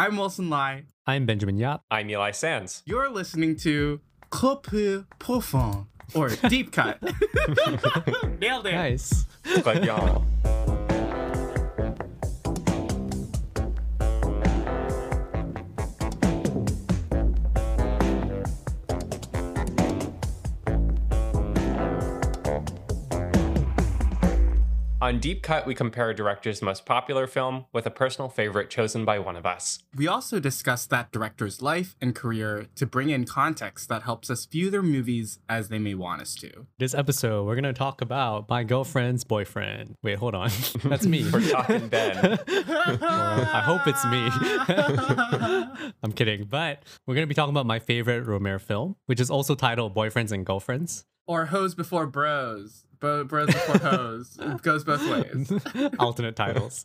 I'm Wilson Lai. I'm Benjamin Yap. I'm Eli Sands. You're listening to Coupe Profond, or Deep Cut. Nailed it. Nice. But y'all. On Deep Cut, we compare a director's most popular film with a personal favorite chosen by one of us. We also discuss that director's life and career to bring in context that helps us view their movies as they may want us to. This episode, we're going to talk about My Girlfriend's Boyfriend. Wait, hold on. That's me. We're talking Ben. I hope it's me. I'm kidding. But we're going to be talking about my favorite Romero film, which is also titled Boyfriends and Girlfriends. Or Hoes Before Bros. Bros Before Hoes. It goes both ways. Alternate titles.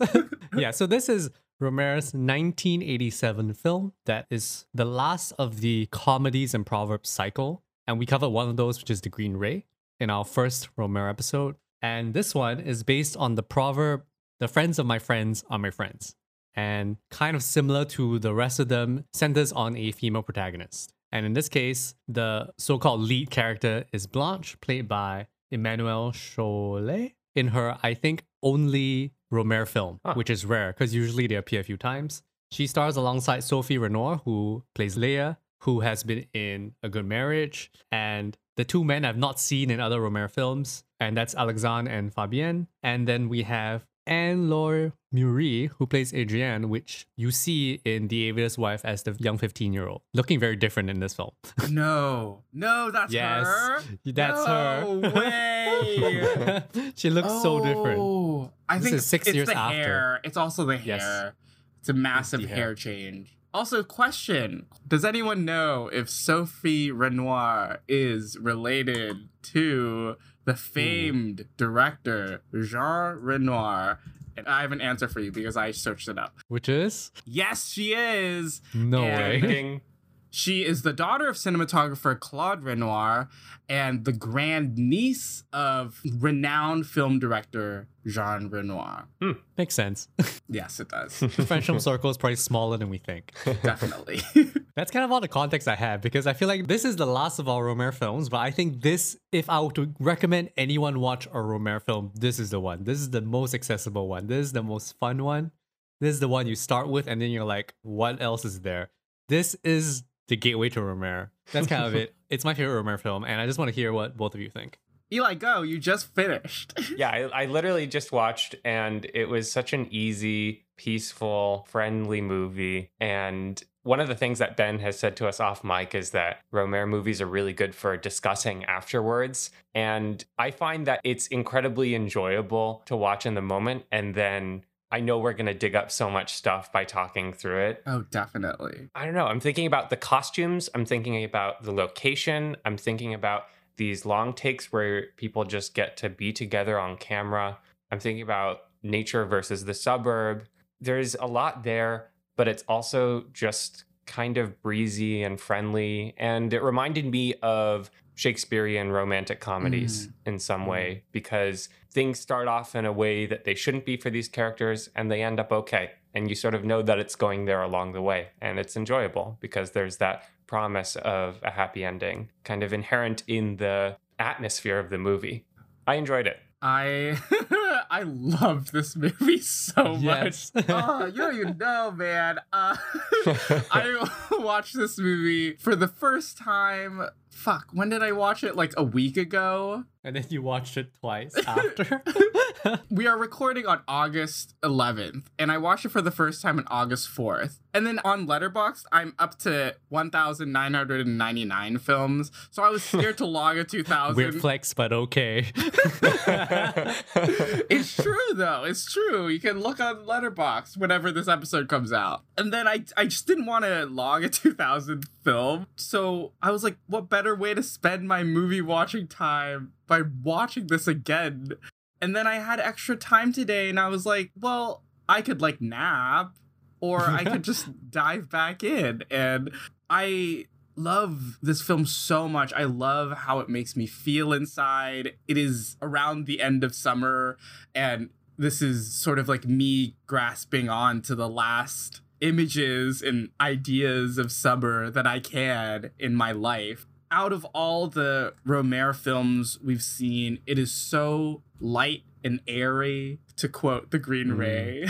Yeah, so this is Romero's 1987 film that is the last of the comedies and proverbs cycle. And we covered one of those, which is The Green Ray, in our first Romero episode. And this one is based on the proverb, the friends of my friends are my friends. And kind of similar to the rest of them, centers on a female protagonist. And in this case, the so-called lead character is Blanche, played by Emmanuelle Chaulet in her, I think, only Romero film, which is rare because usually they appear a few times. She stars alongside Sophie Renaud, who plays Leia, who has been in A Good Marriage, and the two men I've not seen in other Romero films, and that's Alexandre and Fabienne. And then we have Anne-Laure Meury, who plays Adrienne, which you see in The Aviator's Wife as the young 15-year-old, looking very different in this film. No, that's her? Yes, that's her. No way! She looks so different. I think it's 6 years after. Hair. It's also the hair. Yes. It's a massive hair change. Also, question. Does anyone know if Sophie Renoir is related to the famed director Jean Renoir? And I have an answer for you because I searched it up. Which is? Yes, she is. No way. She is the daughter of cinematographer Claude Renoir and the grand niece of renowned film director Jean Renoir. Makes sense. Yes, it does. The French film circle is probably smaller than we think. Definitely. That's kind of all the context I have because I feel like this is the last of our Romero films, but I think this, if I were to recommend anyone watch a Romero film, this is the one. This is the most accessible one. This is the most fun one. This is the one you start with and then you're like, what else is there? This is the gateway to Romero. That's kind of it. It's my favorite Romero film, and I just want to hear what both of you think. Eli, go. You just finished. Yeah, I literally just watched, and it was such an easy, peaceful, friendly movie. And one of the things that Ben has said to us off mic is that Romero movies are really good for discussing afterwards. And I find that it's incredibly enjoyable to watch in the moment, and then I know we're going to dig up so much stuff by talking through it. Oh, definitely. I don't know. I'm thinking about the costumes. I'm thinking about the location. I'm thinking about these long takes where people just get to be together on camera. I'm thinking about nature versus the suburb. There's a lot there, but it's also just kind of breezy and friendly. And it reminded me of Shakespearean romantic comedies in some way, because things start off in a way that they shouldn't be for these characters and they end up okay. And you sort of know that it's going there along the way. And it's enjoyable because there's that promise of a happy ending kind of inherent in the atmosphere of the movie. I enjoyed it. I loved this movie so much. Oh, you know, man. I watched this movie for the first time. Fuck, when did I watch it? Like a week ago. And then you watched it twice after. We are recording on August 11th, and I watched it for the first time on August 4th. And then on Letterboxd, I'm up to 1,999 films, so I was scared to log a 2,000. Weird flex, but okay. It's true, though. It's true. You can look on Letterboxd whenever this episode comes out. And then I just didn't want to log a 2,000 film, so I was like, what better way to spend my movie watching time by watching this again? And then I had extra time today and I was like, well, I could like nap or I could just dive back in. And I love this film so much. I love how it makes me feel inside. It is around the end of summer and this is sort of like me grasping on to the last images and ideas of summer that I can in my life. Out of all the Romero films we've seen, it is so light and airy, to quote The Green Ray.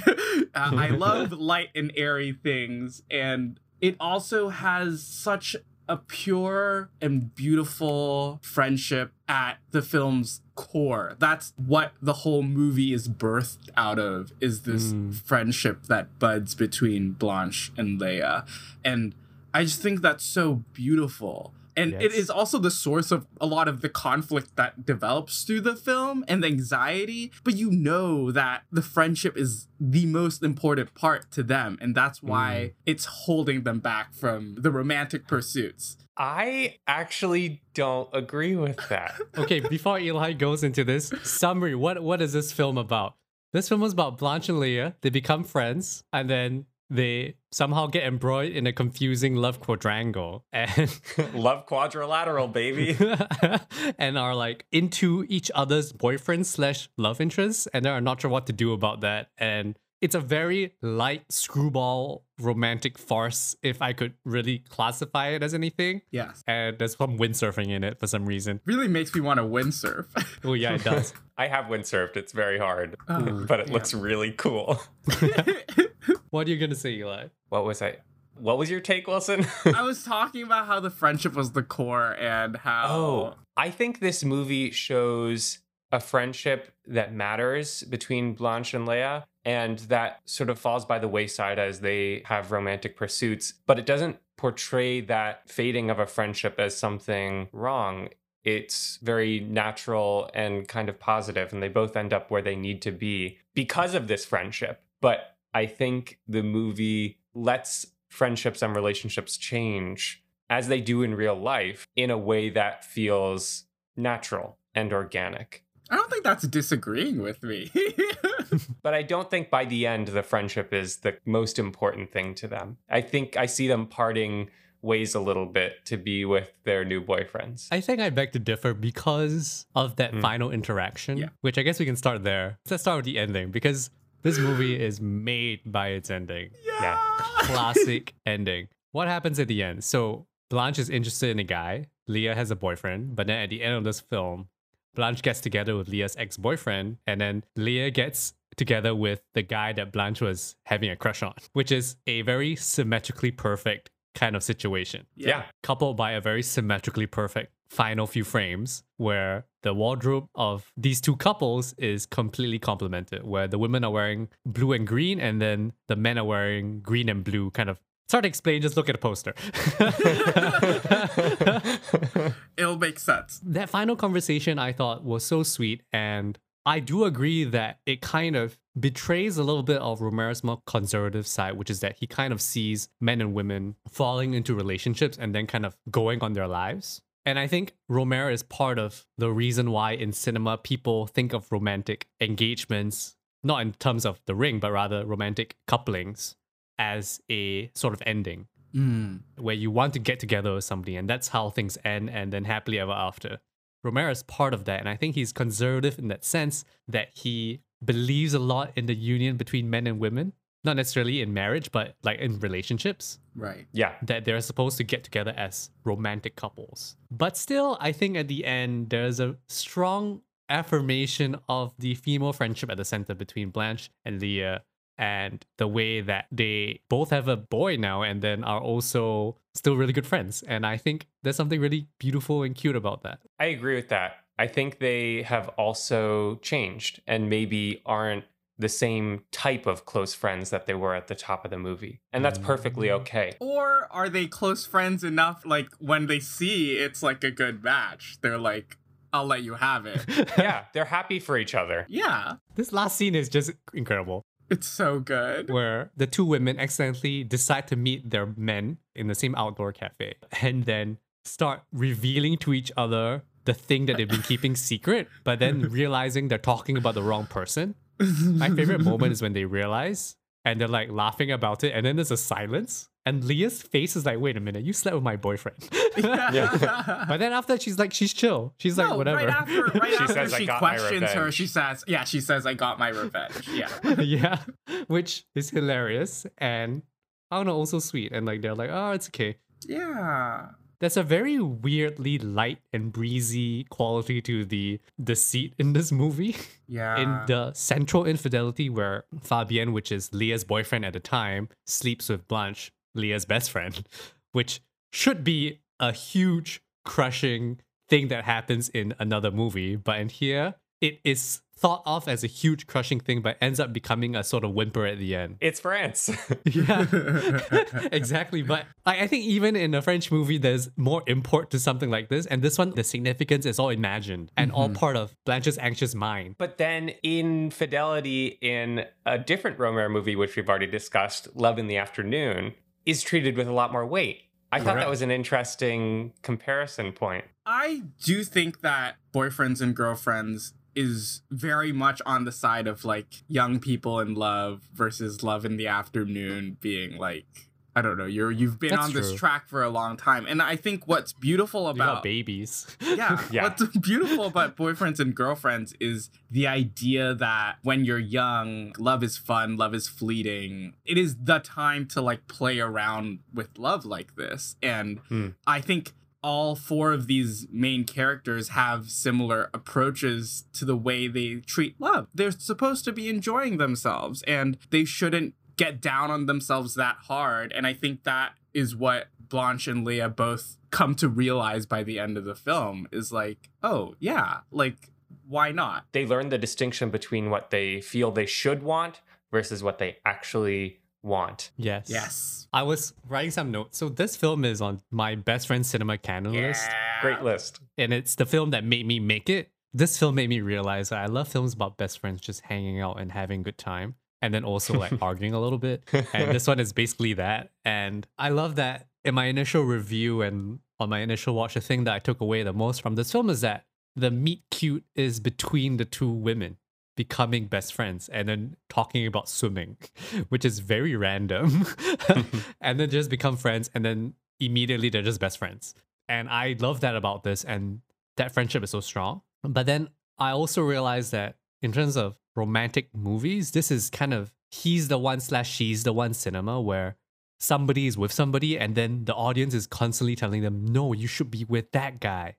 I love light and airy things. And it also has such a pure and beautiful friendship at the film's core. That's what the whole movie is birthed out of, is this friendship that buds between Blanche and Leia. And I just think that's so beautiful. And yes, it is also the source of a lot of the conflict that develops through the film and the anxiety. But you know that the friendship is the most important part to them. And that's why it's holding them back from the romantic pursuits. I actually don't agree with that. Okay, before Eli goes into this, summary, what is this film about? This film was about Blanche and Leia. They become friends, and then they somehow get embroiled in a confusing love quadrangle and love quadrilateral, baby, and are like into each other's boyfriend slash love interests, and they are not sure what to do about that. And it's a very light screwball romantic farce, if I could really classify it as anything. Yes. And there's some windsurfing in it for some reason. Really makes me want to windsurf. Oh yeah, it does. I have windsurfed. It's very hard, but it looks really cool. What are you going to say, Eli? What was your take, Wilson? I was talking about how the friendship was the core and how... Oh, I think this movie shows a friendship that matters between Blanche and Leia, and that sort of falls by the wayside as they have romantic pursuits. But it doesn't portray that fading of a friendship as something wrong. It's very natural and kind of positive, and they both end up where they need to be because of this friendship. But I think the movie lets friendships and relationships change as they do in real life in a way that feels natural and organic. I don't think that's disagreeing with me. But I don't think by the end the friendship is the most important thing to them. I think I see them parting ways a little bit to be with their new boyfriends. I think I beg to differ because of that final interaction, which I guess we can start there. Let's start with the ending, because this movie is made by its ending. Yeah. Classic ending. What happens at the end? So Blanche is interested in a guy. Leia has a boyfriend. But then at the end of this film, Blanche gets together with Leia's ex-boyfriend. And then Leia gets together with the guy that Blanche was having a crush on, which is a very symmetrically perfect kind of situation. Yeah. Coupled by a very symmetrically perfect final few frames where the wardrobe of these two couples is completely complemented, where the women are wearing blue and green and then the men are wearing green and blue. Kind of, it's hard to explain, just look at a poster. It'll make sense. That final conversation I thought was so sweet, and I do agree that it kind of betrays a little bit of Romero's more conservative side, which is that he kind of sees men and women falling into relationships and then kind of going on their lives. And I think Romero is part of the reason why in cinema people think of romantic engagements, not in terms of The Ring, but rather romantic couplings, as a sort of ending where you want to get together with somebody and that's how things end, and then happily ever after. Romero is part of that, and I think he's conservative in that sense that he believes a lot in the union between men and women. Not necessarily in marriage, but like in relationships. Right. Yeah. That they're supposed to get together as romantic couples. But still, I think at the end, there's a strong affirmation of the female friendship at the center between Blanche and Leia, and the way that they both have a boy now and then are also still really good friends. And I think there's something really beautiful and cute about that. I agree with that. I think they have also changed and maybe aren't the same type of close friends that they were at the top of the movie. And that's perfectly okay. Or are they close friends enough, like, when they see it's, like, a good match, they're like, I'll let you have it. Yeah, they're happy for each other. Yeah. This last scene is just incredible. It's so good. Where the two women accidentally decide to meet their men in the same outdoor cafe and then start revealing to each other the thing that they've been keeping secret, but then realizing they're talking about the wrong person. My favorite moment is when they realize and they're like laughing about it, and then there's a silence and Leia's face is like, wait a minute, you slept with my boyfriend. Yeah. But then after, she's like, she's chill. She's like, whatever. She says, I got my revenge. Yeah. Which is hilarious. And I don't know, also sweet. And like they're like, oh, it's okay. Yeah. There's a very weirdly light and breezy quality to the deceit in this movie. Yeah. In the central infidelity where Fabien, which is Leah's boyfriend at the time, sleeps with Blanche, Leah's best friend, which should be a huge crushing thing that happens in another movie. But in here, it is thought of as a huge crushing thing, but ends up becoming a sort of whimper at the end. It's France. Yeah, exactly. But I think even in a French movie, there's more import to something like this. And this one, the significance is all imagined and all part of Blanche's anxious mind. But then infidelity in a different Romero movie, which we've already discussed, Love in the Afternoon, is treated with a lot more weight. I thought that was an interesting comparison point. I do think that Boyfriends and Girlfriends is very much on the side of like young people in love versus Love in the Afternoon being like, I don't know, you've been That's on this true. Track for a long time. And I think what's beautiful about you got babies. Yeah. What's beautiful about Boyfriends and Girlfriends is the idea that when you're young, love is fun, love is fleeting. It is the time to like play around with love like this. And I think all four of these main characters have similar approaches to the way they treat love. They're supposed to be enjoying themselves and they shouldn't get down on themselves that hard. And I think that is what Blanche and Leah both come to realize by the end of the film is like, oh, yeah, like, why not? They learn the distinction between what they feel they should want versus what they actually want. Yes. I was writing some notes. So this film is on my best friend cinema canon list. Great list. And it's the film that made me make it. This film made me realize that I love films about best friends just hanging out and having a good time. And then also like arguing a little bit. And this one is basically that. And I love that in my initial review and on my initial watch, the thing that I took away the most from this film is that the meet cute is between the two women becoming best friends and then talking about swimming, which is very random, and then just become friends, and then immediately they're just best friends. And I love that about this, and that friendship is so strong. But then I also realized that in terms of romantic movies, this is kind of he's the one / she's the one cinema where somebody is with somebody and then the audience is constantly telling them, no, you should be with that guy.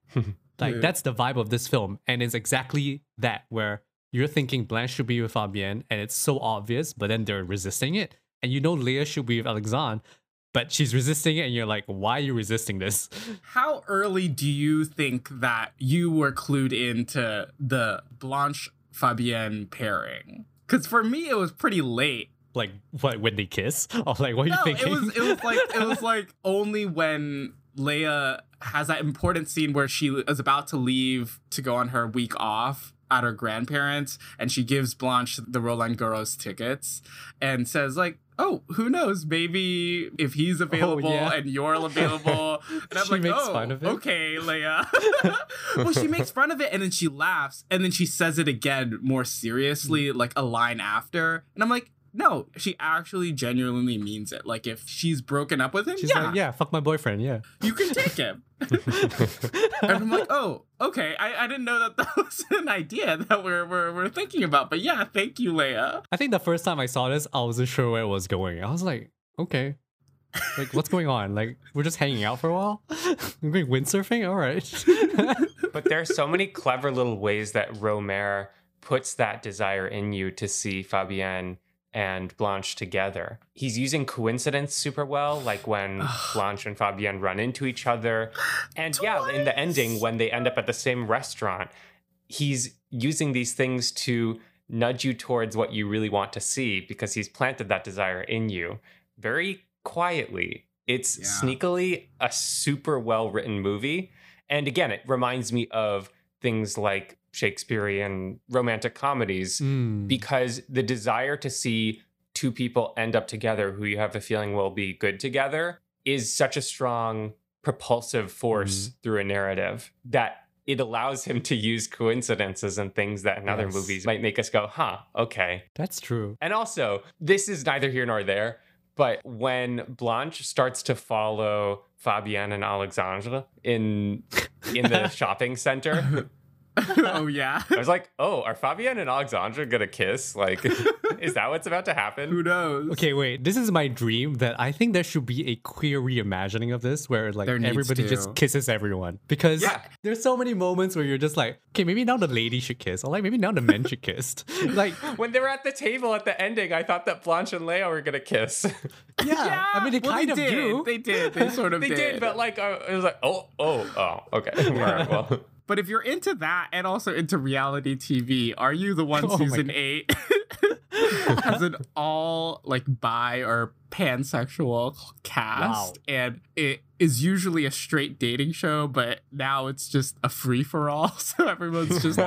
Like, that's the vibe of this film. And it's exactly that, where you're thinking Blanche should be with Fabienne, and it's so obvious, but then they're resisting it. And you know Leah should be with Alexandre, but she's resisting it, and you're like, why are you resisting this? How early do you think that you were clued into the Blanche-Fabienne pairing? Because for me, it was pretty late. Like, what, when they kiss? Or like, what are you thinking? It was like only when Leah has that important scene where she is about to leave to go on her week off at her grandparents, and she gives Blanche the Roland Garros tickets and says like, oh, who knows, maybe if he's available and you're available. And I'm she like, makes fun of it. Okay, Leia. Well, she makes fun of it and then she laughs and then she says it again more seriously, like a line after. And I'm like, no, she actually genuinely means it. Like, if she's broken up with him, she's like, yeah, fuck my boyfriend, you can take him. And I'm like, oh, okay, I didn't know that was an idea that we're thinking about. But yeah, thank you, Leia. I think the first time I saw this, I wasn't sure where it was going. I was like, okay, like, what's going on? Like, we're just hanging out for a while? We're going windsurfing? All right. But there are so many clever little ways that Rohmer puts that desire in you to see Fabienne and Blanche together. He's using coincidence super well, like when Blanche and Fabienne run into each other. And in the ending, when they end up at the same restaurant, he's using these things to nudge you towards what you really want to see because he's planted that desire in you very quietly. It's sneakily a super well-written movie. And again, it reminds me of things like Shakespearean romantic comedies because the desire to see two people end up together who you have the feeling will be good together is such a strong propulsive force through a narrative that it allows him to use coincidences and things that in other movies might make us go, huh, okay. That's true. And also, this is neither here nor there, but when Blanche starts to follow Fabienne and Alexandre in the shopping center, I was like, oh, are Fabienne and Alexandre gonna kiss? Like, Is that what's about to happen? Who knows? Okay, wait. This is my dream that I think there should be a queer reimagining of this where like everybody just kisses everyone. Because there's so many moments where you're just like, okay, maybe now the lady should kiss. Or like maybe now the men should kiss. Like when they were at the table at the ending, I thought that Blanche and Leo were gonna kiss. Yeah. I mean they kind of did. They did. They sort of did. They did, but like it was like, oh, okay. All right, well. But if you're into that and also into reality TV, Are You the One Season 8 has an all like bi or pansexual cast. Wow. And it is usually a straight dating show, but now it's just a free-for-all. So everyone's just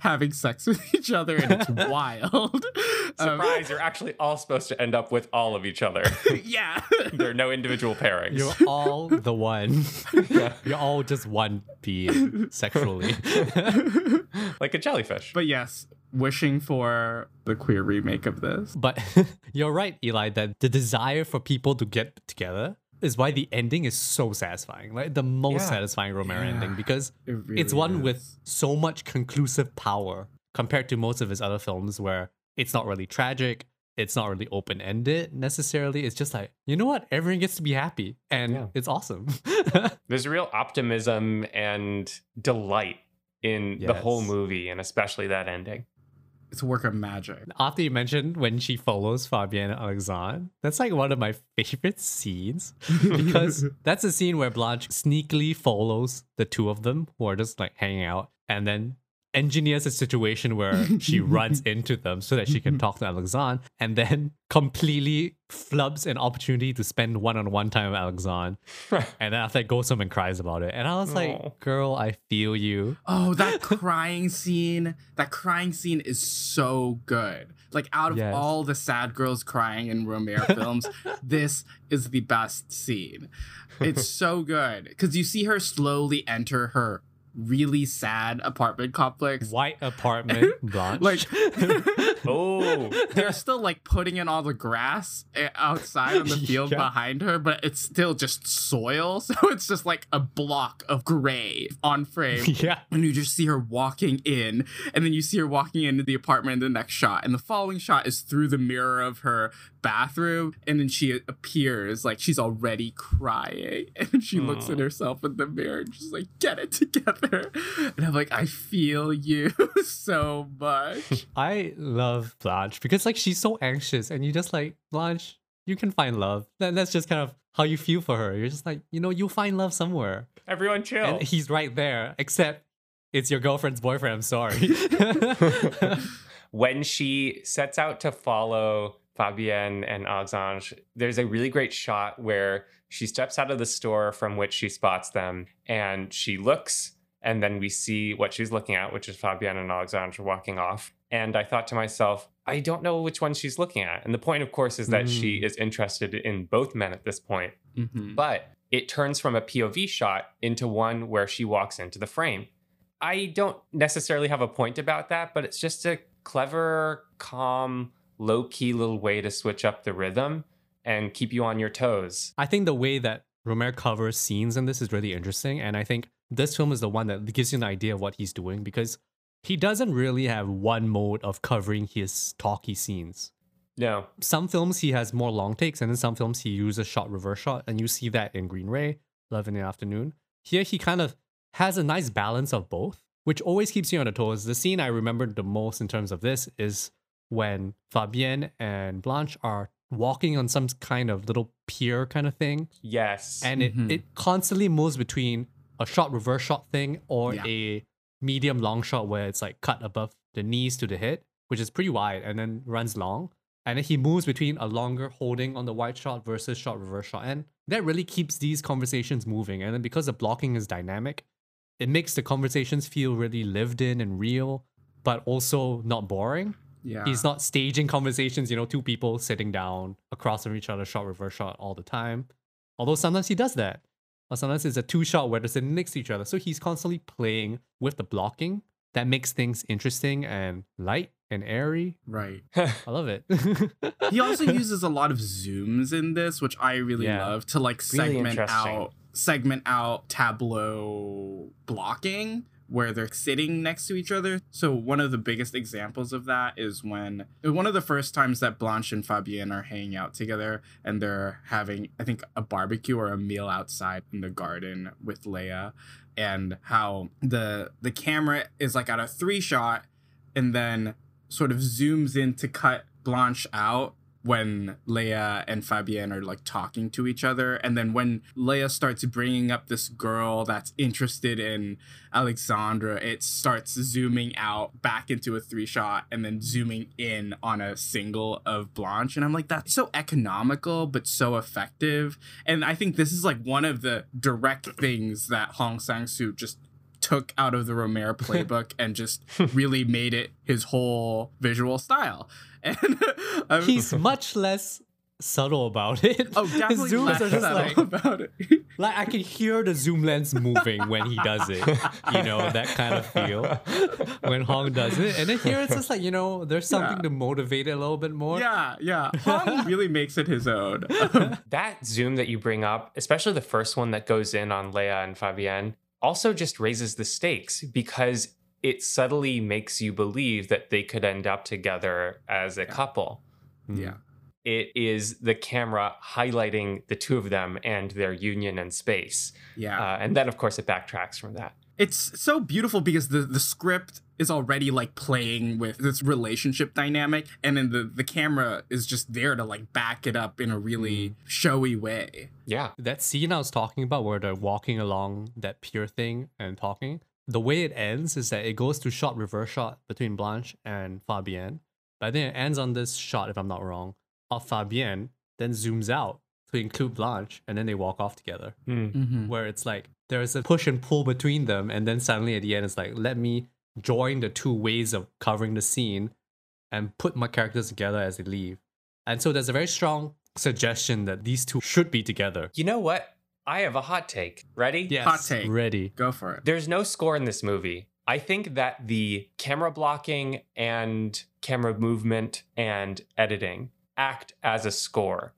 having sex with each other and it's wild. Surprise, you're actually all supposed to end up with all of each other. Yeah. There are no individual pairings. You're all the one. Yeah. You're all just one being sexually. Like a jellyfish. But yes, wishing for the queer remake of this. But you're right, Eli, that the desire for people to get together is why the ending is so satisfying. Like the most satisfying Romero ending, because it really it's one with so much conclusive power compared to most of his other films where it's not really tragic. It's not really open-ended necessarily. It's just like, you know what? Everyone gets to be happy and it's awesome. There's real optimism and delight in the whole movie and especially that ending. It's a work of magic. After you mentioned when she follows Fabienne Alexandre, that's like one of my favorite scenes because that's a scene where Blanche sneakily follows the two of them who are just like hanging out and then engineers a situation where she runs into them so that she can talk to Alexandre and then completely flubs an opportunity to spend one-on-one time with Alexandre. And then after that goes home and cries about it. And I was like, girl, I feel you. Oh, that crying scene. That crying scene is so good. Like out of all the sad girls crying in Romero films, this is the best scene. It's so good. Because you see her slowly enter her really sad apartment complex. White apartment, Blanche. Like, they're still like putting in all the grass outside on the field behind her, but it's still just soil. So it's just like a block of gray on frame. Yeah. And you just see her walking in, and then you see her walking into the apartment in the next shot. And the following shot is through the mirror of her bathroom, and then she appears like she's already crying, and she looks at herself in the mirror and she's like, get it together. And I'm like, I feel you so much. I love Blanche because like she's so anxious and you just like, Blanche, you can find love. That's just kind of how you feel for her. You're just like, you know, you'll find love somewhere. Everyone chill. And he's right there, except it's your girlfriend's boyfriend. I'm sorry. When she sets out to follow Fabienne and Alexandre, there's a really great shot where she steps out of the store from which she spots them and she looks, and then we see what she's looking at, which is Fabienne and Alexandre walking off. And I thought to myself, I don't know which one she's looking at. And the point, of course, is that she is interested in both men at this point. Mm-hmm. But it turns from a POV shot into one where she walks into the frame. I don't necessarily have a point about that, but it's just a clever, calm, low-key little way to switch up the rhythm and keep you on your toes. I think the way that Romero covers scenes in this is really interesting, and I think this film is the one that gives you an idea of what he's doing, because he doesn't really have one mode of covering his talky scenes. No. Some films he has more long takes, and in some films he uses shot reverse shot, and you see that in Green Ray, Love in the Afternoon. Here he kind of has a nice balance of both, which always keeps you on the toes. The scene I remember the most in terms of this is when Fabienne and Blanche are walking on some kind of little pier kind of thing. Yes. And it constantly moves between a shot reverse shot thing or a medium long shot where it's like cut above the knees to the head, which is pretty wide and then runs long. And then he moves between a longer holding on the wide shot versus shot reverse shot. And that really keeps these conversations moving. And then because the blocking is dynamic, it makes the conversations feel really lived in and real, but also not boring. Yeah. He's not staging conversations, you know, two people sitting down across from each other, shot, reverse shot all the time. Although sometimes he does that. Or sometimes it's a two shot where they're sitting next to each other. So he's constantly playing with the blocking that makes things interesting and light and airy. Right. I love it. He also uses a lot of zooms in this, which I really love, to like really segment out tableau blocking. where they're sitting next to each other. So one of the biggest examples of that is when one of the first times that Blanche and Fabienne are hanging out together, and they're having, I think, a barbecue or a meal outside in the garden with Leia, and how the camera is like at a 3-shot and then sort of zooms in to cut Blanche out when Leia and Fabienne are like talking to each other. And then when Leia starts bringing up this girl that's interested in Alexandra, it starts zooming out back into a 3-shot and then zooming in on a single of Blanche. And I'm like, that's so economical, but so effective. And I think this is like one of the direct things that Hong Sang-soo just took out of the Romero playbook and just really made it his whole visual style. And he's much less subtle about it. Oh, definitely less subtle about it. Like, I can hear the zoom lens moving when he does it. You know, that kind of feel when Hong does it. And then here it's just like, you know, there's something to motivate it a little bit more. Yeah, yeah. Hong really makes it his own. That zoom that you bring up, especially the first one that goes in on Leia and Fabienne, also just raises the stakes because it subtly makes you believe that they could end up together as a couple. Yeah. It is the camera highlighting the two of them and their union in space. Yeah. And then, of course, it backtracks from that. It's so beautiful because the script is already like playing with this relationship dynamic, and then the camera is just there to like back it up in a really showy way. Yeah. That scene I was talking about where they're walking along that pier thing and talking, the way it ends is that it goes to shot reverse shot between Blanche and Fabienne. But I think it ends on this shot, if I'm not wrong, of Fabienne, then zooms out to include Blanche, and then they walk off together. Mm-hmm. Where it's like, there's a push and pull between them, and then suddenly at the end, it's like, let me join the two ways of covering the scene and put my characters together as they leave. And so there's a very strong suggestion that these two should be together. You know what? I have a hot take. Ready? Yes. Hot take. Ready. Go for it. There's no score in this movie. I think that the camera blocking and camera movement and editing act as a score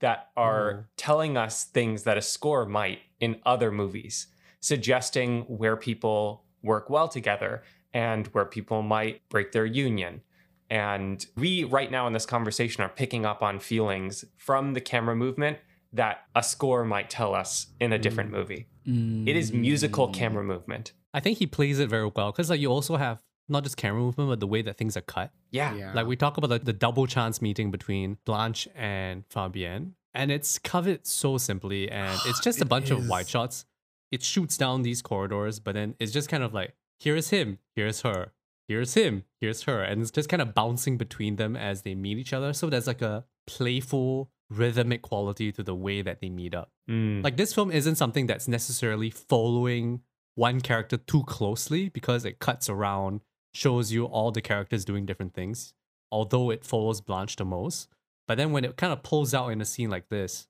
that are telling us things that a score might in other movies, suggesting where people work well together and where people might break their union. And we right now in this conversation are picking up on feelings from the camera movement that a score might tell us in a different movie. It is musical camera movement. I think he plays it very well because like you also have not just camera movement, but the way that things are cut. Yeah. Like we talk about the double chance meeting between Blanche and Fabienne, and it's covered so simply, and it's just a bunch of wide shots. It shoots down these corridors, but then it's just kind of like, here's him, here's her, here's him, here's her. And it's just kind of bouncing between them as they meet each other. So there's like a playful, rhythmic quality to the way that they meet up. Like this film isn't something that's necessarily following one character too closely because it cuts around, shows you all the characters doing different things, although it follows Blanche the most. But then when it kind of pulls out in a scene like this,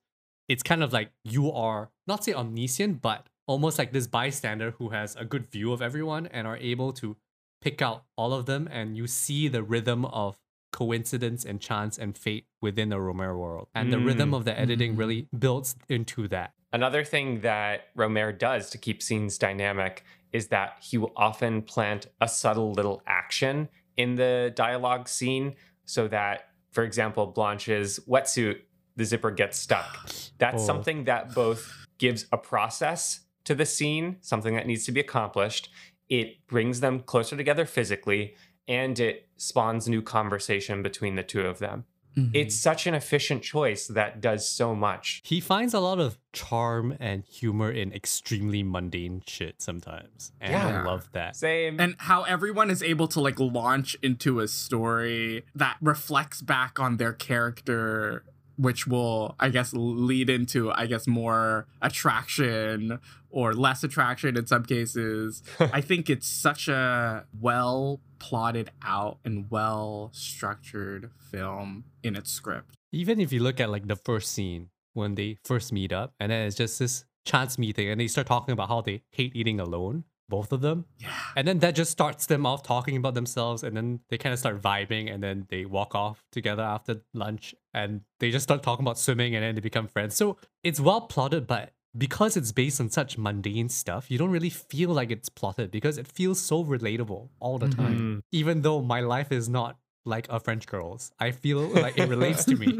it's kind of like you are, not say omniscient, but almost like this bystander who has a good view of everyone and are able to pick out all of them, and you see the rhythm of coincidence and chance and fate within the Romero world. And the rhythm of the editing really builds into that. Another thing that Romero does to keep scenes dynamic is that he will often plant a subtle little action in the dialogue scene so that, for example, Blanche's wetsuit, the zipper gets stuck. That's something that both gives a process to the scene, something that needs to be accomplished. It brings them closer together physically, and it spawns new conversation between the two of them. It's such an efficient choice that does so much. He finds a lot of charm and humor in extremely mundane shit sometimes. And I love that. Same. And how everyone is able to like launch into a story that reflects back on their character, which will, I guess, lead into, I guess, more attraction or less attraction in some cases. I think it's such a well plotted out and well structured film in its script. Even if you look at like the first scene when they first meet up, and then it's just this chance meeting, and they start talking about how they hate eating alone, both of them. Yeah. And then that just starts them off talking about themselves, and then they kind of start vibing, and then they walk off together after lunch, and they just start talking about swimming, and then they become friends. So it's well plotted, but because it's based on such mundane stuff, you don't really feel like it's plotted because it feels so relatable all the time. Mm-hmm. Even though my life is not like a French girl's, I feel like it relates to me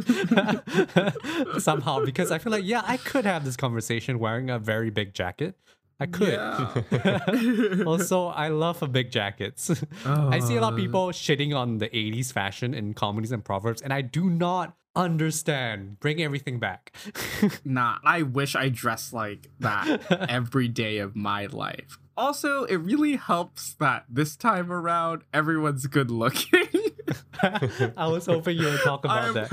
somehow, because I feel like, yeah, I could have this conversation wearing a very big jacket. I could. Yeah. Also, I love for big jackets. I see a lot of people shitting on the 80s fashion in comedies and proverbs, and I do not understand. Bring everything back. Nah, I wish I dressed like that every day of my life. Also, it really helps that this time around, everyone's good looking. I was hoping you would talk about that.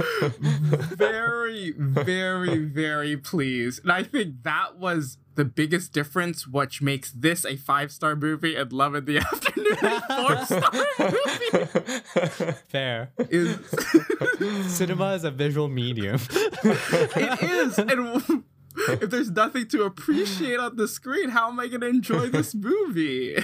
Very, very, very pleased. And I think that was the biggest difference, which makes this a 5-star movie and Love in the Afternoon a 4-star movie. Fair. Cinema is a visual medium. It is. And if there's nothing to appreciate on the screen, how am I going to enjoy this movie?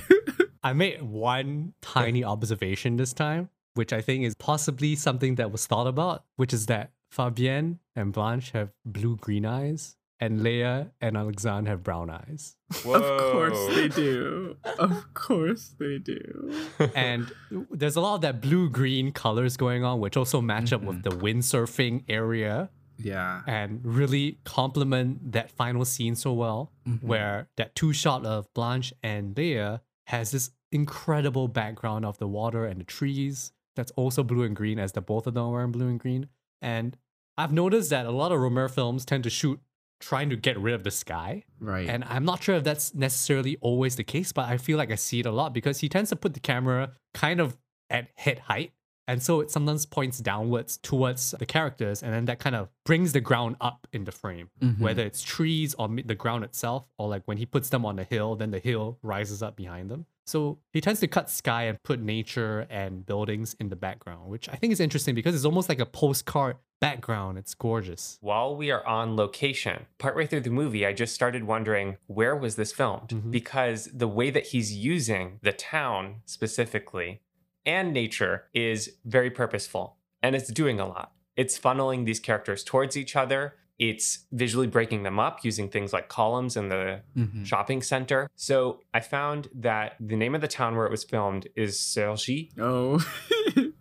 I made one tiny observation this time, which I think is possibly something that was thought about, which is that Fabienne and Blanche have blue-green eyes, and Leia and Alexandre have brown eyes. Whoa. Of course they do. Of course they do. And there's a lot of that blue-green colors going on, which also match up with the windsurfing area. Yeah. And really complement that final scene so well, where that two-shot of Blanche and Leia has this incredible background of the water and the trees that's also blue and green, as the both of them are in blue and green. And I've noticed that a lot of Romero films tend to shoot trying to get rid of the sky. Right. And I'm not sure if that's necessarily always the case, but I feel like I see it a lot because he tends to put the camera kind of at head height. And so it sometimes points downwards towards the characters, and then that kind of brings the ground up in the frame, whether it's trees or the ground itself, or like when he puts them on a hill, then the hill rises up behind them. So he tends to cut sky and put nature and buildings in the background, which I think is interesting because it's almost like a postcard background. It's gorgeous. While we are on location, partway through the movie, I just started wondering, where was this filmed? Because the way that he's using the town specifically and nature is very purposeful, and it's doing a lot. It's funneling these characters towards each other. It's visually breaking them up using things like columns in the shopping center. So I found that the name of the town where it was filmed is Cergy. Oh,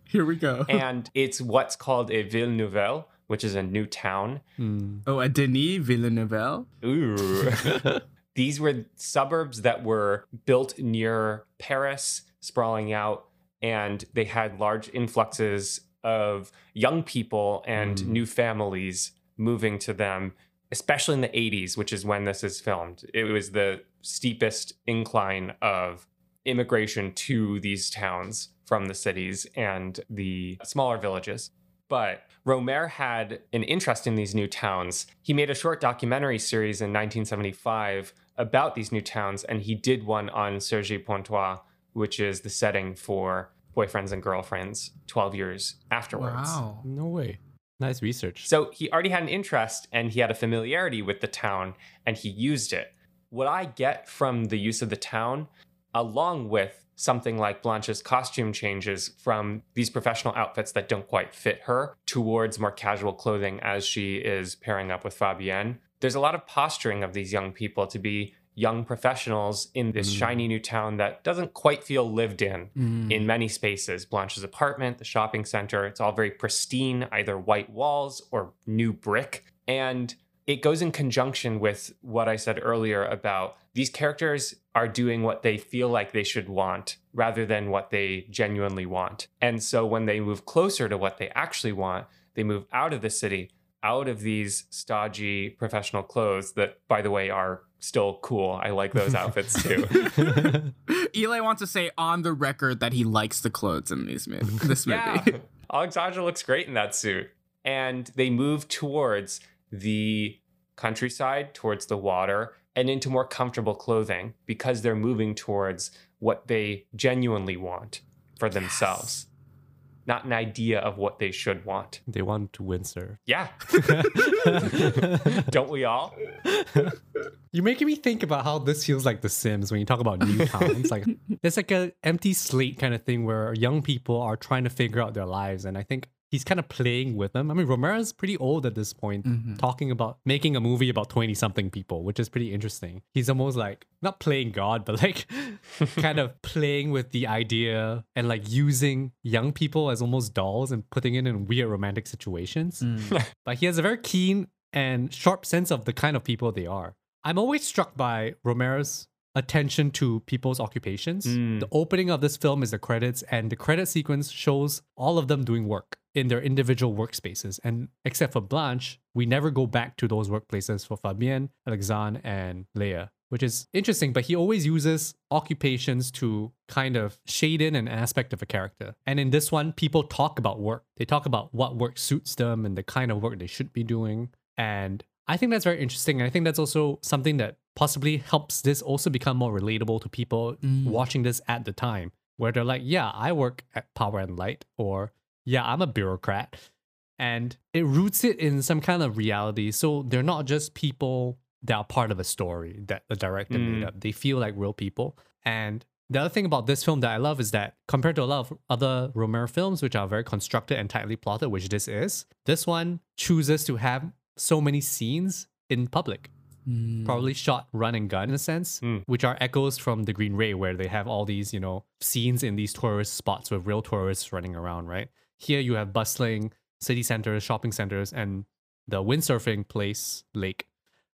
here we go. And it's what's called a ville nouvelle, which is a new town. Oh, a Denis Villeneuve. Ooh. These were suburbs that were built near Paris, sprawling out, and they had large influxes of young people and new families moving to them, especially in the 80s, which is when this is filmed. It was the steepest incline of immigration to these towns from the cities and the smaller villages. But Rohmer had an interest in these new towns. He made a short documentary series in 1975 about these new towns, and he did one on Cergy-Pontoise, which is the setting for Boyfriends and Girlfriends 12 years afterwards. Wow, no way. Nice research. So he already had an interest, and he had a familiarity with the town, and he used it. What I get from the use of the town, along with something like Blanche's costume changes from these professional outfits that don't quite fit her towards more casual clothing as she is pairing up with Fabienne, there's a lot of posturing of these young people to be young professionals in this shiny new town that doesn't quite feel lived in many spaces. Blanche's apartment, the shopping center, it's all very pristine, either white walls or new brick. And it goes in conjunction with what I said earlier about these characters are doing what they feel like they should want rather than what they genuinely want. And so when they move closer to what they actually want, they move out of the city, out of these stodgy professional clothes that, by the way, are still cool. I like those outfits too. Eli wants to say on the record that he likes the clothes in this movie. Yeah. Alexandra looks great in that suit. And they move towards the countryside, towards the water, and into more comfortable clothing because they're moving towards what they genuinely want for themselves. Yes. Not an idea of what they should want. They want to windsurf. Yeah. Don't we all? You're making me think about how this feels like The Sims when you talk about new towns. Like, there's like an empty slate kind of thing where young people are trying to figure out their lives. And I think he's kind of playing with them. I mean, Romero's pretty old at this point, talking about making a movie about 20-something people, which is pretty interesting. He's almost like, not playing God, but like kind of playing with the idea and like using young people as almost dolls and putting it in weird romantic situations. But he has a very keen and sharp sense of the kind of people they are. I'm always struck by Romero's attention to people's occupations. The opening of this film is the credits, and the credit sequence shows all of them doing work in their individual workspaces. And except for Blanche, we never go back to those workplaces for Fabienne, Alexandre, and Leia, which is interesting, but he always uses occupations to kind of shade in an aspect of a character. And in this one, people talk about work. They talk about what work suits them and the kind of work they should be doing. And I think that's very interesting. And I think that's also something that possibly helps this also become more relatable to people watching this at the time, where they're like, yeah, I work at Power and Light, or yeah, I'm a bureaucrat. And it roots it in some kind of reality. So they're not just people that are part of a story that the director made up. They feel like real people. And the other thing about this film that I love is that compared to a lot of other Romero films, which are very constructed and tightly plotted, which this is, this one chooses to have so many scenes in public, probably shot run and gun in a sense, which are echoes from The Green Ray, where they have all these, you know, scenes in these tourist spots with real tourists running around, right? Here you have bustling city centers, shopping centers, and the windsurfing place, lake,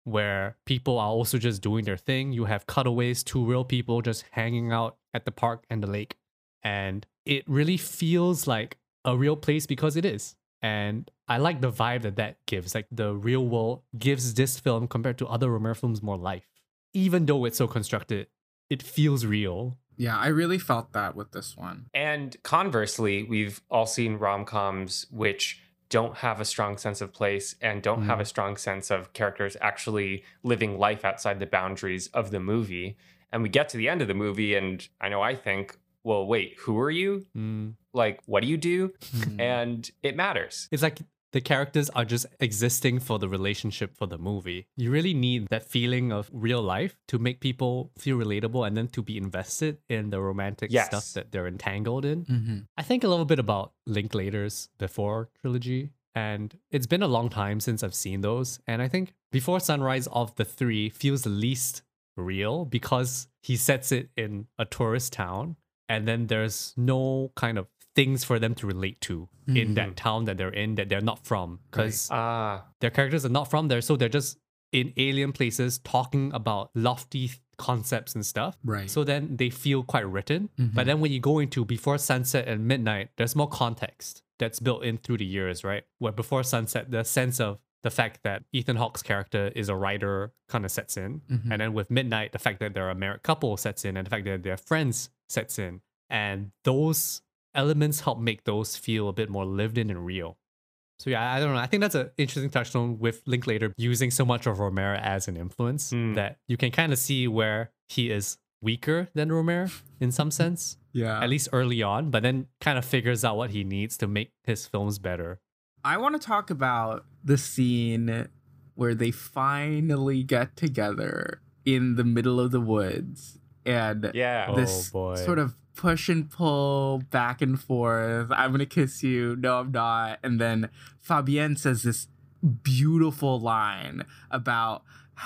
where people are also just doing their thing. You have cutaways to real people just hanging out at the park and the lake. And it really feels like a real place because it is. And I like the vibe that that gives, like the real world gives this film compared to other Romero films more life. Even though it's so constructed, it feels real. Yeah, I really felt that with this one. And conversely, we've all seen rom-coms which don't have a strong sense of place and don't have a strong sense of characters actually living life outside the boundaries of the movie. And we get to the end of the movie and I know I think, well, wait, who are you? Like, what do you do? And it matters. It's like the characters are just existing for the relationship for the movie. You really need that feeling of real life to make people feel relatable and then to be invested in the romantic stuff that they're entangled in. I think a little bit about Linklater's Before trilogy, and it's been a long time since I've seen those. And I think Before Sunrise of the three feels the least real because he sets it in a tourist town. And then there's no kind of things for them to relate to in that town that they're in that they're not from. Because their characters are not from there. So they're just in alien places talking about lofty concepts and stuff. Right. So then they feel quite written. But then when you go into Before Sunset and Midnight, there's more context that's built in through the years, right? Where Before Sunset, the sense of the fact that Ethan Hawke's character is a writer kind of sets in. And then with Midnight, the fact that they're a married couple sets in, and the fact that they're friends sets in. And those elements help make those feel a bit more lived in and real. So yeah, I don't know. I think that's an interesting touchstone with Linklater using so much of Romero as an influence that you can kind of see where he is weaker than Romero in some sense. Yeah. At least early on, but then kind of figures out what he needs to make his films better. I want to talk about the scene where they finally get together in the middle of the woods and this sort of push and pull back and forth. I'm going to kiss you. No, I'm not. And then Fabienne says this beautiful line about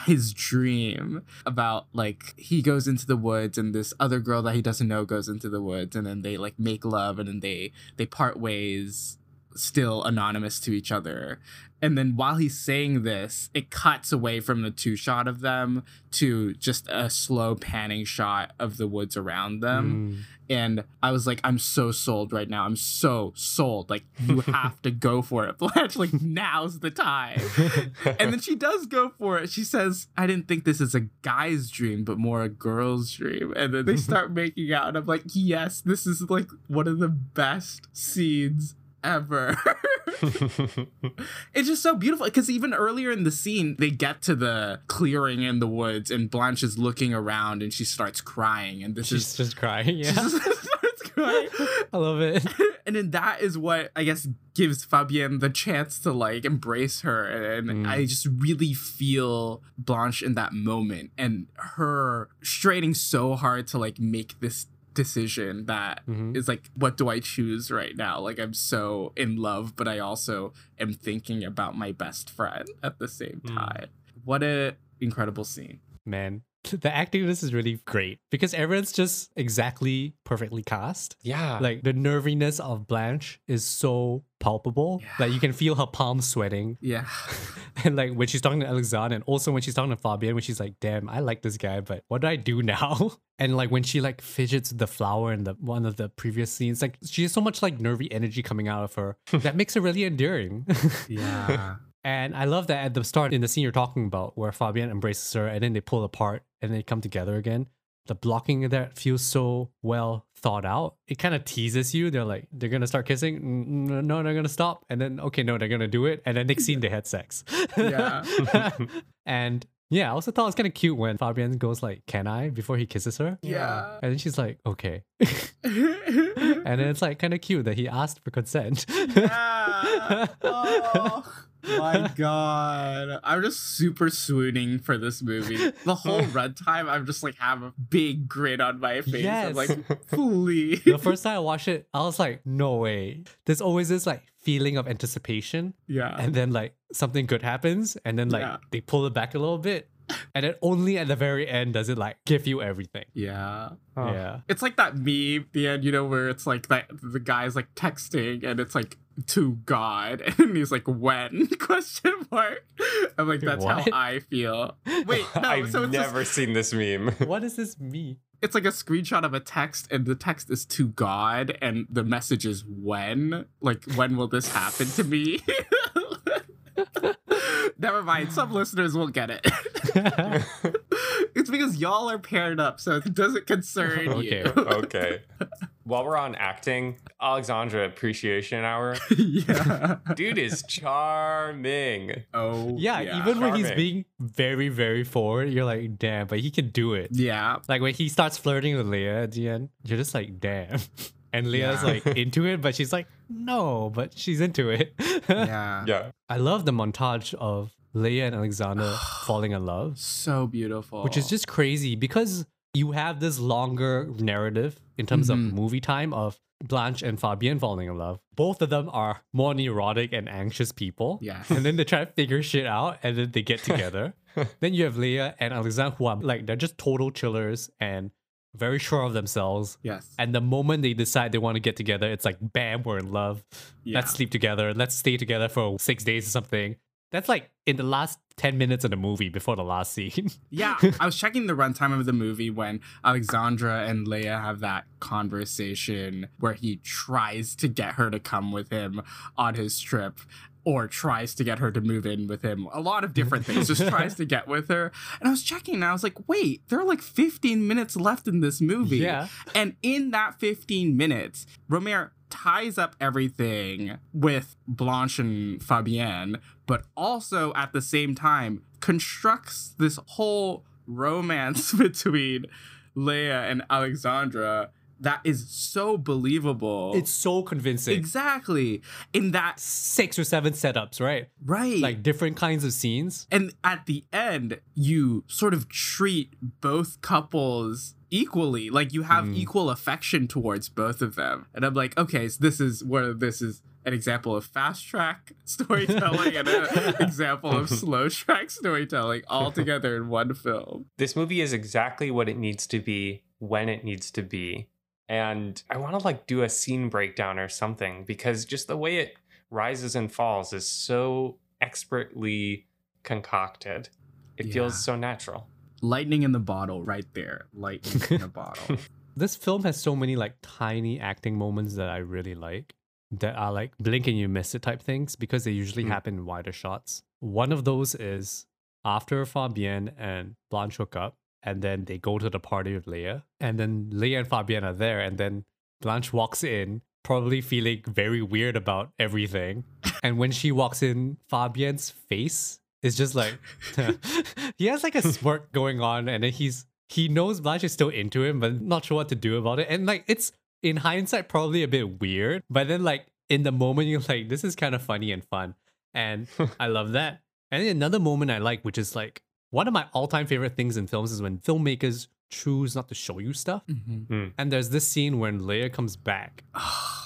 his dream, about like he goes into the woods and this other girl that he doesn't know goes into the woods, and then they like make love, and then they part ways, still anonymous to each other. And then while he's saying this, it cuts away from the two shot of them to just a slow panning shot of the woods around them. And I was like, I'm so sold right now. I'm so sold. Like, you have to go for it, Blanche. Like, now's the time. And then she does go for it. She says, I didn't think this is a guy's dream, but more a girl's dream. And then they start making out. And I'm like, yes, this is like one of the best scenes ever. It's just so beautiful because even earlier in the scene, they get to the clearing in the woods and Blanche is looking around and she starts crying, and she's just crying. Yeah, she just starts crying. I love it. And then that is what I guess gives Fabienne the chance to like embrace her, and I just really feel Blanche in that moment and her straining so hard to like make this decision that is like, what do I choose right now? Like, I'm so in love, but I also am thinking about my best friend at the same time. What an incredible scene. Man, the acting in this is really great because everyone's just exactly perfectly cast. Yeah. Like, the nerviness of Blanche is so palpable. Yeah. Like, you can feel her palms sweating. Yeah. And, like, when she's talking to Alexandre and also when she's talking to Fabian, when she's like, damn, I like this guy, but what do I do now? And, like, when she, like, fidgets the flower in the one of the previous scenes, like, she has so much, like, nervy energy coming out of her. That makes her really endearing. Yeah. And I love that at the start, in the scene you're talking about, where Fabian embraces her and then they pull apart and they come together again, the blocking of that feels so well thought out. It kind of teases you. They're like, they're going to start kissing. No, they're going to stop. And then, okay, no, they're going to do it. And then next scene, they had sex. Yeah. And yeah, I also thought it was kind of cute when Fabian goes like, can I? Before he kisses her. Yeah. And then she's like, okay. And then it's like kind of cute that he asked for consent. Yeah. Oh. My God, I'm just super swooning for this movie. The whole runtime, I'm just like, have a big grin on my face. Yes. I'm like, please. The first time I watched it, I was like, no way. There's always this like feeling of anticipation. Yeah. And then like something good happens, and then like they pull it back a little bit. And then only at the very end does it like give you everything. Yeah. Oh. Yeah. It's like that meme, the end, you know, where it's like that the guy's like texting and it's like, to God, and he's like, when? Question mark. I'm like, that's what? How I feel. Wait, no. I've so never seen this meme. What does this mean? It's like a screenshot of a text, and the text is to God, and the message is when? Like, when will this happen to me? Never mind, some listeners will get it. It's because y'all are paired up, so it doesn't concern you. Okay. While we're on acting, Alexandre Appreciation Hour. Yeah. Dude is charming. Oh, yeah. Even when he's being very, very forward, you're like, damn, but he can do it. Yeah. Like when he starts flirting with Leia at the end, you're just like, damn. And Leah's like into it, but she's like, no, but she's into it. Yeah. I love the montage of Leia and Alexandre falling in love. So beautiful. Which is just crazy because you have this longer narrative in terms of movie time of Blanche and Fabian falling in love. Both of them are more neurotic and anxious people. Yeah. And then they try to figure shit out and then they get together. Then you have Leia and Alexandre who are like, they're just total chillers and very sure of themselves. Yes. And the moment they decide they want to get together, it's like, bam, we're in love. Yeah. Let's sleep together. Let's stay together for 6 days or something. That's like in the last 10 minutes of the movie before the last scene. Yeah, I was checking the runtime of the movie when Alexandra and Leia have that conversation where he tries to get her to come with him on his trip, or tries to get her to move in with him. A lot of different things. Just tries to get with her. And I was checking and I was like, wait, there are like 15 minutes left in this movie. Yeah. And in that 15 minutes, Romero ties up everything with Blanche and Fabienne, but also at the same time constructs this whole romance between Leia and Alexandra that is so believable. It's so convincing. Exactly. In that 6 or 7 setups, right? Right. Like different kinds of scenes. And at the end, you sort of treat both couples equally. Like you have equal affection towards both of them. And I'm like, okay, so this is an example of fast track storytelling and an example of slow track storytelling all together in one film. This movie is exactly what it needs to be when it needs to be. And I want to like do a scene breakdown or something, because just the way it rises and falls is so expertly concocted. It feels so natural. Lightning in the bottle right there. Lightning in the bottle. This film has so many like tiny acting moments that I really like, that are like blink and you miss it type things, because they usually happen in wider shots. One of those is after Fabienne and Blanche hook up, and then they go to the party with Leia. And then Leia and Fabienne are there. And then Blanche walks in, probably feeling very weird about everything. And when she walks in, Fabienne's face is just like... he has like a smirk going on. And then he knows Blanche is still into him, but not sure what to do about it. And like, it's in hindsight, probably a bit weird. But then like, in the moment, you're like, this is kind of funny and fun. And I love that. And then another moment I like, which is like, one of my all-time favorite things in films is when filmmakers choose not to show you stuff. Mm-hmm. And there's this scene when Leia comes back,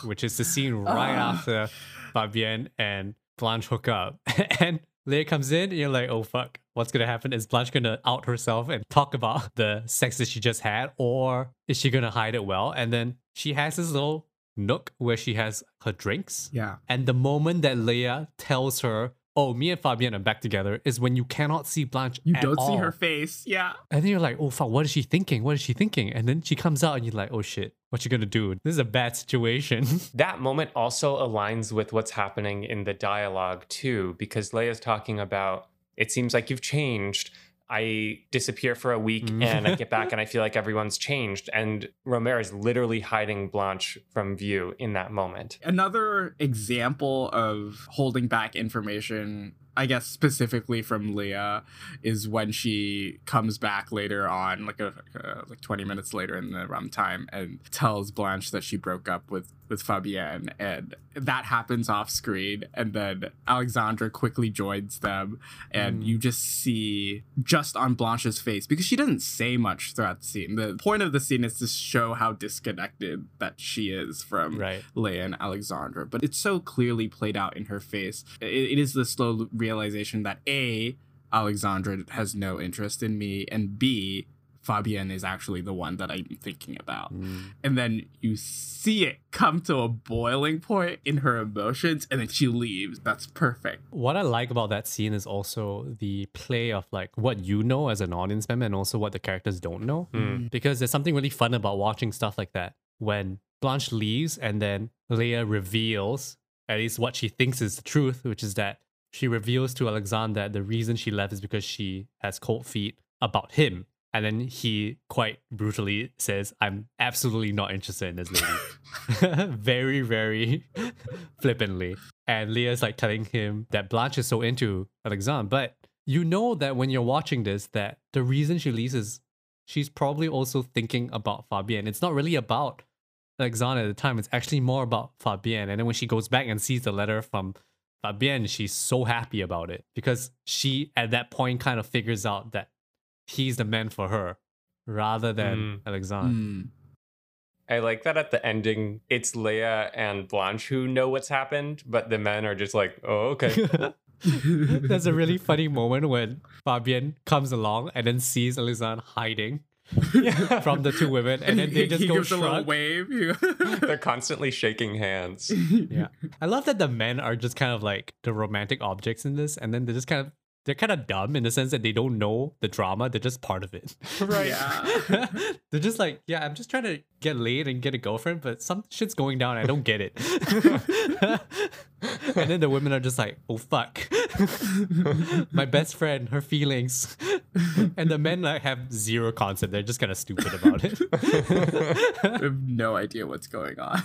which is the scene right after Fabienne and Blanche hook up. And Leia comes in and you're like, oh fuck, what's gonna happen? Is Blanche gonna out herself and talk about the sex that she just had, or is she gonna hide it well? And then she has this little nook where she has her drinks. Yeah. And the moment that Leia tells her, oh, me and Fabienne are back together, is when you cannot see Blanche. You don't see her face. Yeah. And then you're like, oh fuck, what is she thinking? What is she thinking? And then she comes out and you're like, oh shit, what you gonna do? This is a bad situation. That moment also aligns with what's happening in the dialogue too, because Leia's talking about, it seems like you've changed. I disappear for a week and I get back and I feel like everyone's changed. And Romero is literally hiding Blanche from view in that moment. Another example of holding back information, I guess specifically from Leia, is when she comes back later on, like 20 minutes later in the rum time, and tells Blanche that she broke up with Fabienne, and that happens off screen, and then Alexandra quickly joins them, and you just see just on Blanche's face, because she doesn't say much throughout the scene. The point of the scene is to show how disconnected that she is from Leia and Alexandra, but it's so clearly played out in her face. It is the slow realization that A, Alexandra has no interest in me, and B, Fabienne is actually the one that I'm thinking about. And then you see it come to a boiling point in her emotions, and then she leaves. That's perfect. What I like about that scene is also the play of like what you know as an audience member and also what the characters don't know. Because there's something really fun about watching stuff like that. When Blanche leaves and then Leia reveals at least what she thinks is the truth, which is that she reveals to Alexandra that the reason she left is because she has cold feet about him. And then he quite brutally says, I'm absolutely not interested in this lady. Very, very flippantly. And Leah's like telling him that Blanche is so into Alexandre. But you know that when you're watching this, that the reason she leaves is she's probably also thinking about Fabienne. It's not really about Alexandre at the time. It's actually more about Fabienne. And then when she goes back and sees the letter from Fabienne, she's so happy about it. Because she, at that point, kind of figures out that he's the man for her rather than Alexandre. I like that at the ending, it's Leia and Blanche who know what's happened, but the men are just like, oh, okay. There's a really funny moment when Fabienne comes along and then sees Alexandre hiding from the two women, and then they just go gives a little wave. They're constantly shaking hands. Yeah, I love that the men are just kind of like the romantic objects in this, and then they just kind of, they're kind of dumb in the sense that they don't know the drama. They're just part of it. Right. Yeah. They're just like, yeah, I'm just trying to get laid and get a girlfriend, but some shit's going down. I don't get it. And then the women are just like, oh, fuck. My best friend, her feelings. And the men like have zero concept. They're just kind of stupid about it. I have no idea what's going on.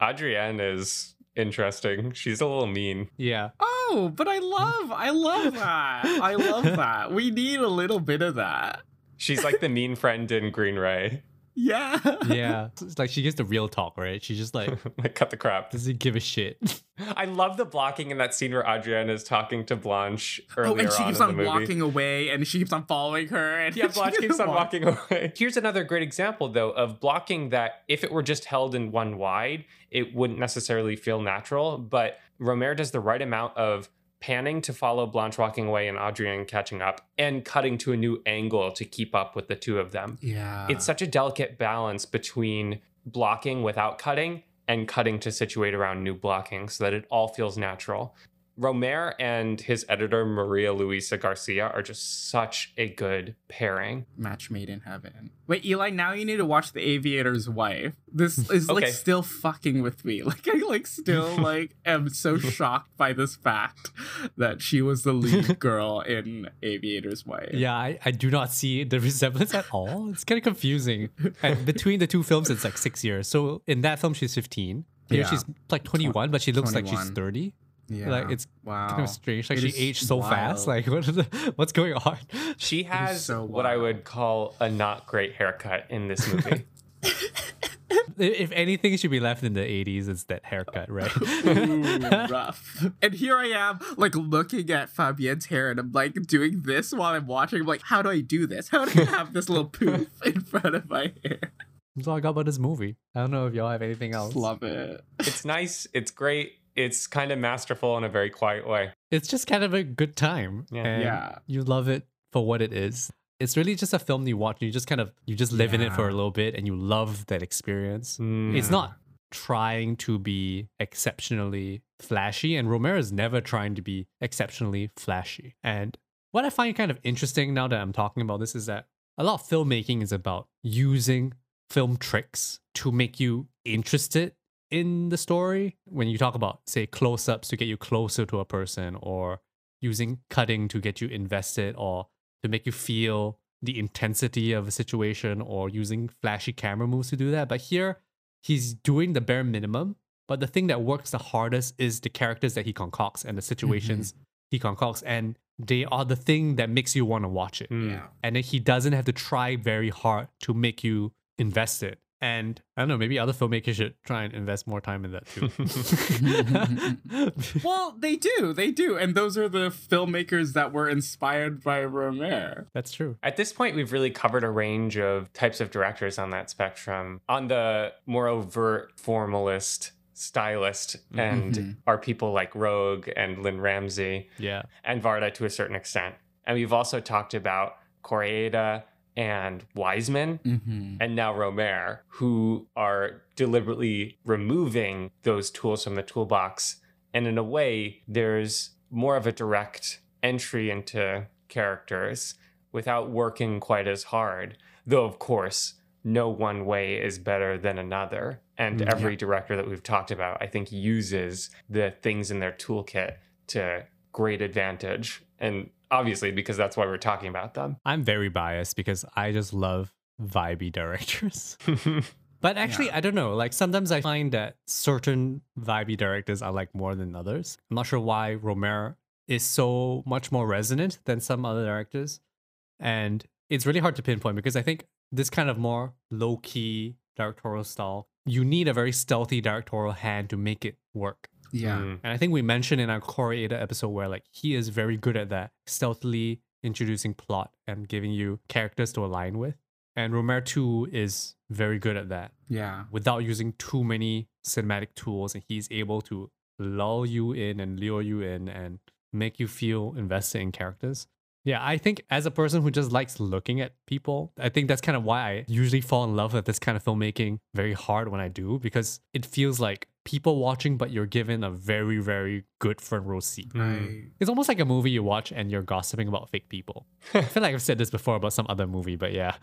Adrienne is interesting. She's a little mean. Yeah. Oh, but I love that. I love that. We need a little bit of that. She's like the mean friend in Green Ray. Yeah. Yeah. It's like she gets the real talk, right? She's just like, like cut the crap. Doesn't give a shit. I love the blocking in that scene where Adrienne is talking to Blanche earlier on in the movie. Oh, and she keeps on walking away, and she keeps on following her. And yeah, Blanche keeps on walking away. Here's another great example, though, of blocking that if it were just held in one wide, it wouldn't necessarily feel natural. But Romero does the right amount of panning to follow Blanche walking away and Adrienne catching up, and cutting to a new angle to keep up with the two of them. Yeah. It's such a delicate balance between blocking without cutting and cutting to situate around new blocking so that it all feels natural. Rohmer and his editor, Maria Luisa Garcia, are just such a good pairing. Match made in heaven. Wait, Eli, now you need to watch The Aviator's Wife. This is okay. Like still fucking with me. Like I like still like am so shocked by this fact that she was the lead girl in Aviator's Wife. Yeah, I do not see the resemblance at all. It's kind of confusing. And between the two films, it's like 6 years. So in that film, she's 15. Here she's like 21, but she looks 21. Like she's 30. Yeah. Like it's kind of strange. Like she aged so fast. Like what's going on? She has what I would call a not great haircut in this movie. If anything should be left in the 80s, it's that haircut, right? Ooh, rough. And here I am, like, looking at Fabienne's hair, and I'm, like, doing this while I'm watching. I'm like, how do I do this? How do I have this little poof in front of my hair? That's all I got about this movie. I don't know if y'all have anything else. Love it. It's nice. It's great. It's kind of masterful in a very quiet way. It's just kind of a good time. Yeah. And you love it for what it is. It's really just a film you watch and you just live in it for a little bit and you love that experience. Mm. It's not trying to be exceptionally flashy, and Romero's never trying to be exceptionally flashy. And what I find kind of interesting now that I'm talking about this is that a lot of filmmaking is about using film tricks to make you interested in the story. When you talk about, say, close-ups to get you closer to a person, or using cutting to get you invested, or to make you feel the intensity of a situation, or using flashy camera moves to do that. But here, he's doing the bare minimum. But the thing that works the hardest is the characters that he concocts and the situations he concocts. And they are the thing that makes you want to watch it. Yeah. And then he doesn't have to try very hard to make you invested. And I don't know, maybe other filmmakers should try and invest more time in that too. Well, they do. And those are the filmmakers that were inspired by Rohmer. That's true. At this point, we've really covered a range of types of directors on that spectrum. On the more overt formalist stylist, and are people like Rogue and Lynn Ramsay and Varda to a certain extent. And we've also talked about Koreeda and Wiseman, and now Rohmer, who are deliberately removing those tools from the toolbox. And in a way, there's more of a direct entry into characters without working quite as hard. Though, of course, no one way is better than another. And every director that we've talked about, I think, uses the things in their toolkit to great advantage. And obviously, because that's why we're talking about them. I'm very biased because I just love vibey directors. But actually, I don't know. Like, sometimes I find that certain vibey directors I like more than others. I'm not sure why Rohmer is so much more resonant than some other directors. And it's really hard to pinpoint because I think this kind of more low-key directorial style, you need a very stealthy directorial hand to make it work. Yeah. And I think we mentioned in our Koreeda episode where, like, he is very good at that, stealthily introducing plot and giving you characters to align with. And Rohmer too is very good at that. Yeah. Without using too many cinematic tools, and he's able to lull you in and lure you in and make you feel invested in characters. Yeah, I think as a person who just likes looking at people, I think that's kind of why I usually fall in love with this kind of filmmaking very hard when I do, because it feels like people watching, but you're given a very, very good front row seat. Right. It's almost like a movie you watch and you're gossiping about fake people. I feel like I've said this before about some other movie, but yeah.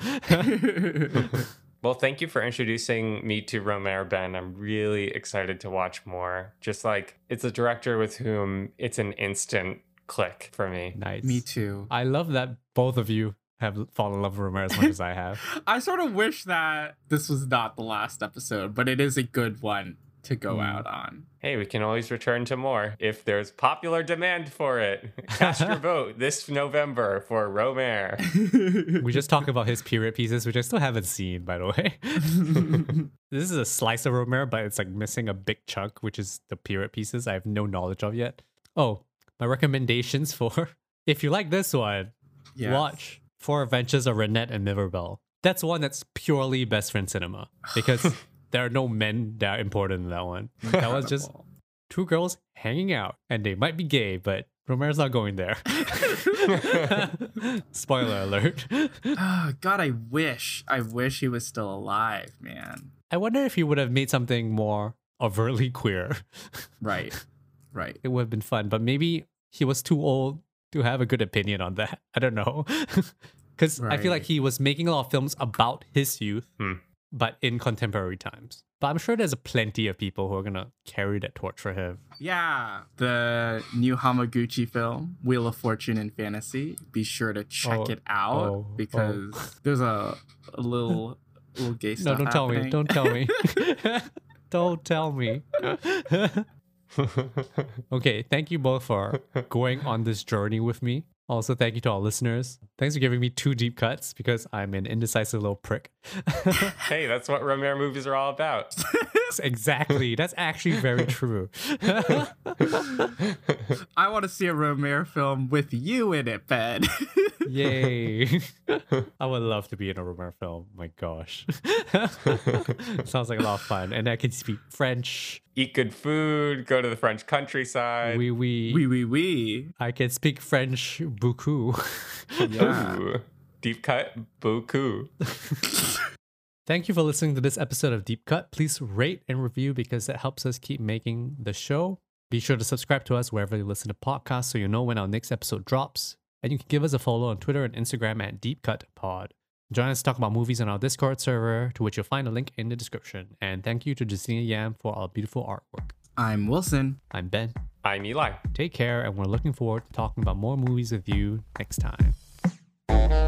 Well, thank you for introducing me to Rohmer, Ben. I'm really excited to watch more. Just like, it's a director with whom it's an instant click for me. Nice. Me too. I love that both of you have fallen in love with Rohmer as much as I have. I sort of wish that this was not the last episode, but it is a good one to go out on. Hey, we can always return to more if there's popular demand for it. Cast your vote this November for Rohmer. We just talk about his period pieces, which I still haven't seen, by the way. This is a slice of Rohmer, but it's like missing a big chunk, which is the period pieces I have no knowledge of yet. Oh, my recommendations for, if you like this one, watch Four Adventures of Renette and Miverbell. That's one that's purely best friend cinema, because there are no men that are important in that one. That was just two girls hanging out, and they might be gay, but Rohmer's not going there. Spoiler alert. Oh, God, I wish he was still alive, man. I wonder if he would have made something more overtly queer. Right. It would have been fun, but maybe he was too old to have a good opinion on that. I don't know. Because I feel like he was making a lot of films about his youth, but in contemporary times. But I'm sure there's plenty of people who are going to carry that torch for him. Yeah. The new Hamaguchi film, Wheel of Fortune and Fantasy. Be sure to check it out because there's a little gay stuff happening. Don't tell me. Don't tell me. Okay, thank you both for going on this journey with me. Also, thank you to all listeners. Thanks for giving me two deep cuts because I'm an indecisive little prick. Hey, that's what Romero movies are all about. Exactly. That's actually very true. I want to see a Romero film with you in it, Ben. Yay. I would love to be in a Romero film. My gosh. Sounds like a lot of fun. And I can speak French. Eat good food. Go to the French countryside. Oui, oui. Oui, oui, oui. I can speak French beaucoup. Yeah. Ooh, deep cut beaucoup. Thank you for listening to this episode of Deep Cut. Please rate and review because it helps us keep making the show. Be sure to subscribe to us wherever you listen to podcasts so you know when our next episode drops. And you can give us a follow on Twitter and Instagram at DeepCutPod. Join us to talk about movies on our Discord server, to which you'll find a link in the description. And thank you to Justina Yam for our beautiful artwork. I'm Wilson. I'm Ben. I'm Eli. Take care, and we're looking forward to talking about more movies with you next time.